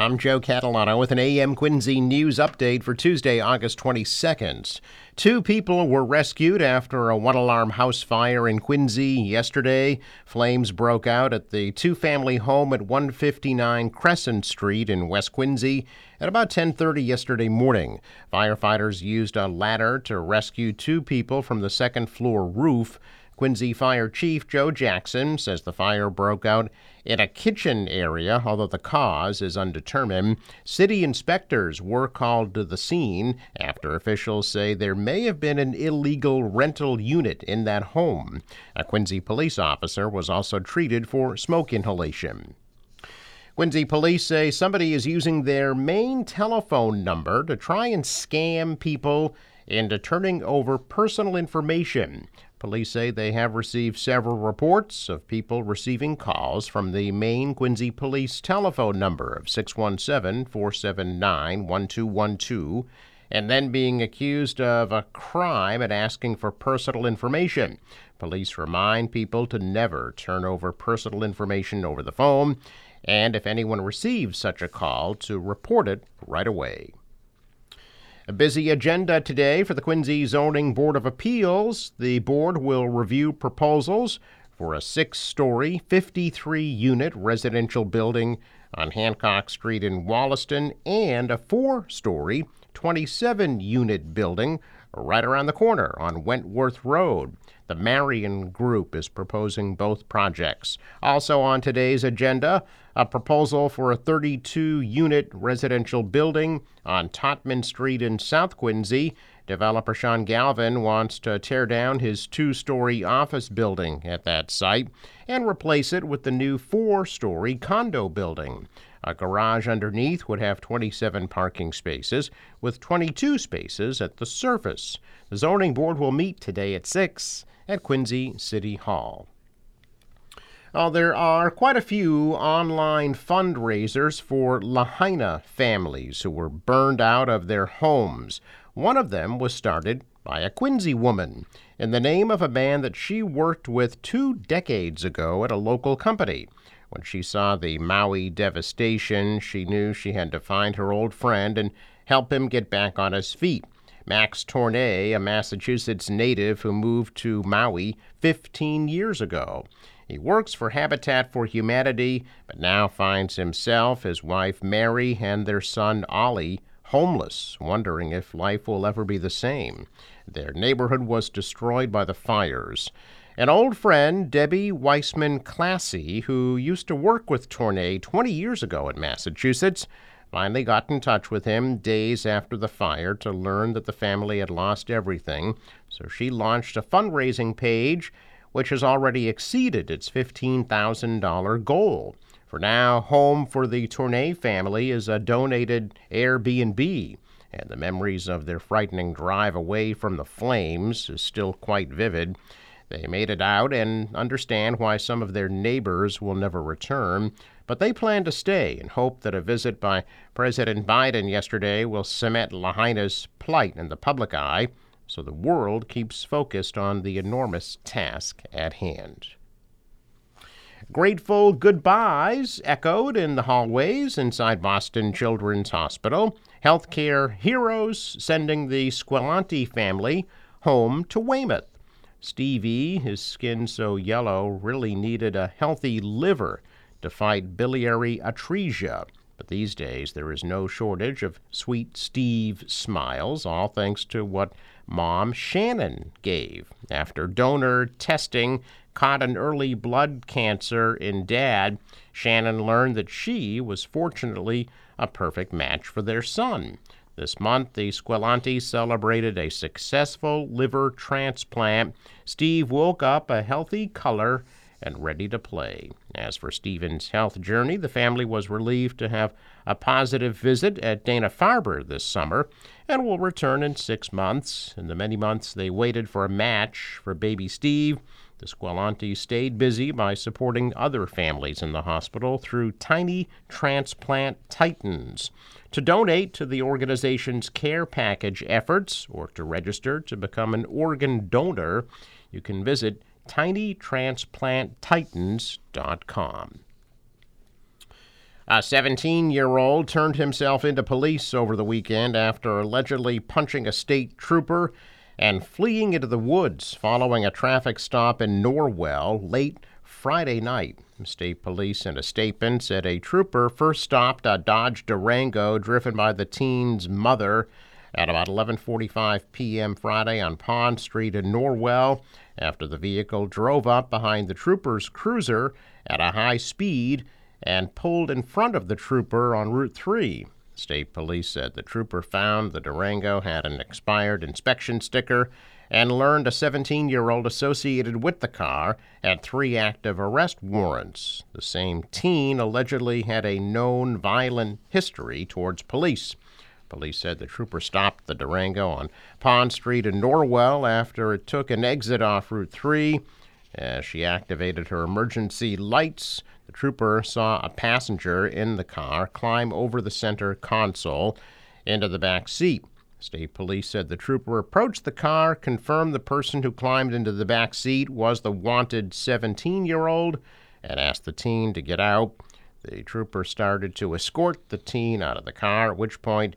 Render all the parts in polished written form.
I'm Joe Catalano with an AM Quincy news update for Tuesday, August 22nd. Two people were rescued after a one-alarm house fire in Quincy yesterday. Flames broke out at the two-family home at 159 Crescent Street in West Quincy at about 10:30 yesterday morning. Firefighters used a ladder to rescue two people from the second-floor roof. Quincy Fire Chief Joe Jackson says the fire broke out in a kitchen area, although the cause is undetermined. City inspectors were called to the scene after officials say there may have been an illegal rental unit in that home. A Quincy police officer was also treated for smoke inhalation. Quincy police say somebody is using their main telephone number to try and scam people into turning over personal information. Police say they have received several reports of people receiving calls from the main Quincy Police telephone number of 617-479-1212 and then being accused of a crime and asking for personal information. Police remind people to never turn over personal information over the phone, and if anyone receives such a call, to report it right away. A busy agenda today for the Quincy Zoning Board of Appeals. The board will review proposals for a 6-story, 53-unit residential building on Hancock Street in Wollaston and a 4-story, 27-unit building right around the corner on Wentworth Road. The Marion Group is proposing both projects. Also on today's agenda, a proposal for a 32-unit residential building on Totman Street in South Quincy. Developer Sean Galvin wants to tear down his 2-story office building at that site and replace it with the new 4-story condo building. A garage underneath would have 27 parking spaces, with 22 spaces at the surface. The zoning board will meet today at 6 at Quincy City Hall. There are quite a few online fundraisers for Lahaina families who were burned out of their homes. One of them was started by a Quincy woman in the name of a man that she worked with 2 decades ago at a local company. When she saw the Maui devastation, she knew she had to find her old friend and help him get back on his feet. Max Tournay, a Massachusetts native who moved to Maui 15 years ago. He works for Habitat for Humanity, but now finds himself, his wife Mary, and their son Ollie homeless, wondering if life will ever be the same. Their neighborhood was destroyed by the fires. An old friend, Debbie Weissman Classy, who used to work with Tournay 20 years ago in Massachusetts, finally got in touch with him days after the fire to learn that the family had lost everything, so she launched a fundraising page which has already exceeded its $15,000 goal. For now, home for the Tournay family is a donated Airbnb, and the memories of their frightening drive away from the flames is still quite vivid. They made it out and understand why some of their neighbors will never return, but they plan to stay and hope that a visit by President Biden yesterday will cement Lahaina's plight in the public eye, so the world keeps focused on the enormous task at hand. Grateful goodbyes echoed in the hallways inside Boston Children's Hospital. Healthcare heroes sending the Squillante family home to Weymouth. Stevie, his skin so yellow, really needed a healthy liver to fight biliary atresia. But these days, there is no shortage of sweet Steve smiles, all thanks to what Mom Shannon gave after donor testing caught an early blood cancer in Dad. Shannon learned that she was fortunately a perfect match for their son. This month, the Squillante celebrated a successful liver transplant. Steve woke up a healthy color and ready to play. As for Steven's health journey, the family was relieved to have a positive visit at Dana-Farber this summer and will return in 6 months. In the many months they waited for a match for baby Steve, the Squillante stayed busy by supporting other families in the hospital through Tiny Transplant Titans. To donate to the organization's care package efforts or to register to become an organ donor, you can visit tinytransplanttitans.com. A 17-year-old turned himself into police over the weekend after allegedly punching a state trooper and fleeing into the woods following a traffic stop in Norwell late Friday night. State police in a statement said a trooper first stopped a Dodge Durango driven by the teen's mother at about 11:45 p.m. Friday on Pond Street in Norwell after the vehicle drove up behind the trooper's cruiser at a high speed and pulled in front of the trooper on Route 3. State police said the trooper found the Durango had an expired inspection sticker and learned a 17-year-old associated with the car had 3 active arrest warrants. The same teen allegedly had a known violent history towards police. Police said the trooper stopped the Durango on Pond Street in Norwell after it took an exit off Route 3. As she activated her emergency lights, the trooper saw a passenger in the car climb over the center console into the back seat. State police said the trooper approached the car, confirmed the person who climbed into the back seat was the wanted 17-year-old, and asked the teen to get out. The trooper started to escort the teen out of the car, at which point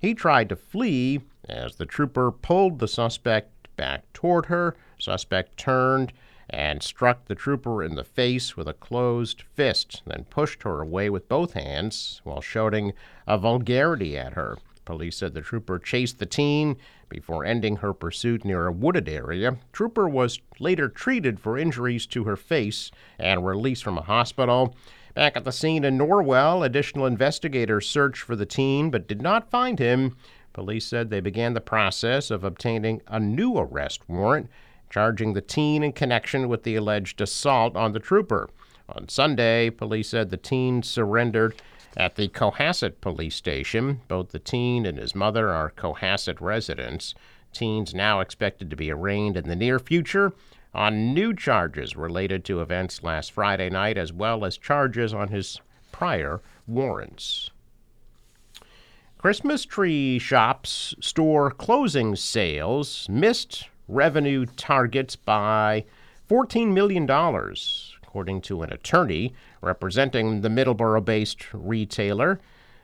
he tried to flee as the trooper pulled the suspect back toward her. Suspect turned and struck the trooper in the face with a closed fist, then pushed her away with both hands while shouting a vulgarity at her. Police said the trooper chased the teen before ending her pursuit near a wooded area. Trooper was later treated for injuries to her face and released from a hospital. Back at the scene in Norwell, additional investigators searched for the teen but did not find him. Police said they began the process of obtaining a new arrest warrant, charging the teen in connection with the alleged assault on the trooper. On Sunday, police said the teen surrendered at the Cohasset Police Station. Both the teen and his mother are Cohasset residents. Teens now expected to be arraigned in the near future on new charges related to events last Friday night, as well as charges on his prior warrants. Christmas Tree Shops store closing sales missed revenue targets by $14 million, according to an attorney representing the Middleborough-based retailer.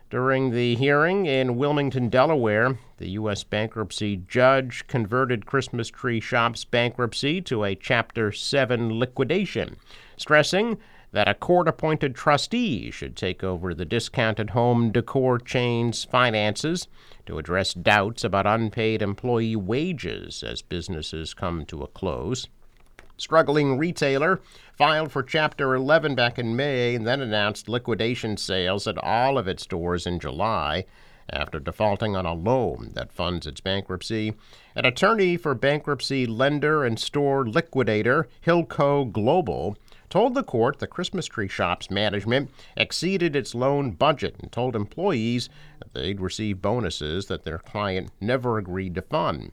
During the hearing in Wilmington, Delaware, the U.S. bankruptcy judge converted Christmas Tree Shops' bankruptcy to a Chapter 7 liquidation, stressing that a court-appointed trustee should take over the discounted home decor chain's finances to address doubts about unpaid employee wages as businesses come to a close. Struggling retailer filed for Chapter 11 back in May and then announced liquidation sales at all of its stores in July after defaulting on a loan that funds its bankruptcy. An attorney for bankruptcy lender and store liquidator Hilco Global told the court the Christmas Tree Shops management exceeded its loan budget and told employees that they'd receive bonuses that their client never agreed to fund.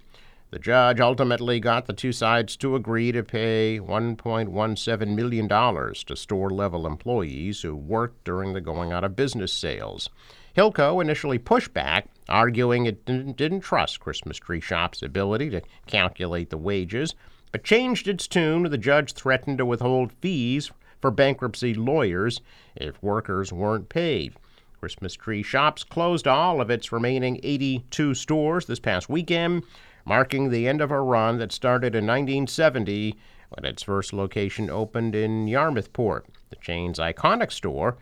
The judge ultimately got the two sides to agree to pay $1.17 million to store-level employees who worked during the going-out-of-business sales. Hilco initially pushed back, arguing it didn't trust Christmas Tree Shops' ability to calculate the wages, but changed its tune when the judge threatened to withhold fees for bankruptcy lawyers if workers weren't paid. Christmas Tree Shops closed all of its remaining 82 stores this past weekend, marking the end of a run that started in 1970 when its first location opened in Yarmouthport. The chain's iconic store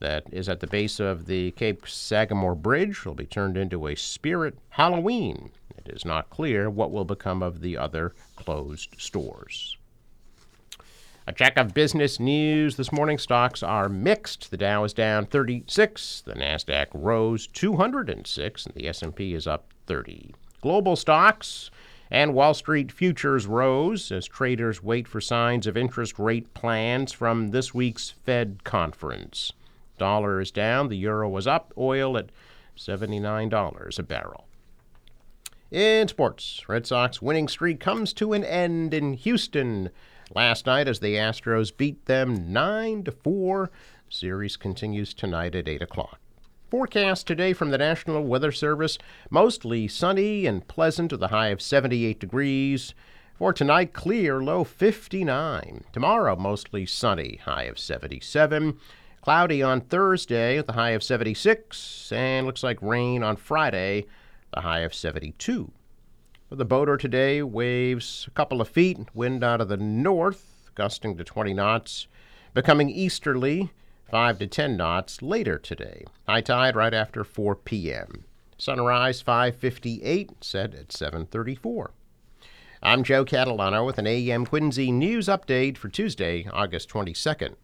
that is at the base of the Cape Sagamore Bridge will be turned into a Spirit Halloween. It is not clear what will become of the other closed stores. A check of business news this morning. Stocks are mixed. The Dow is down 36. The Nasdaq rose 206, and the S&P is up 30. Global stocks and Wall Street futures rose as traders wait for signs of interest rate plans from this week's Fed conference. Dollar is down. The euro was up. Oil at $79 a barrel. In sports, Red Sox winning streak comes to an end in Houston last night as the Astros beat them 9-4. Series continues tonight at 8 o'clock. Forecast today from the National Weather Service, mostly sunny and pleasant with a high of 78 degrees. For tonight, clear, low 59. Tomorrow, mostly sunny, high of 77. Cloudy on Thursday with a high of 76, and looks like rain on Friday, the high of 72. For the boater today, waves a couple of feet, wind out of the north, gusting to 20 knots, becoming easterly, 5 to 10 knots later today. High tide right after 4 p.m. Sunrise 5:58, set at 7:34. I'm Joe Catalano with an AM Quincy news update for Tuesday, August 22nd.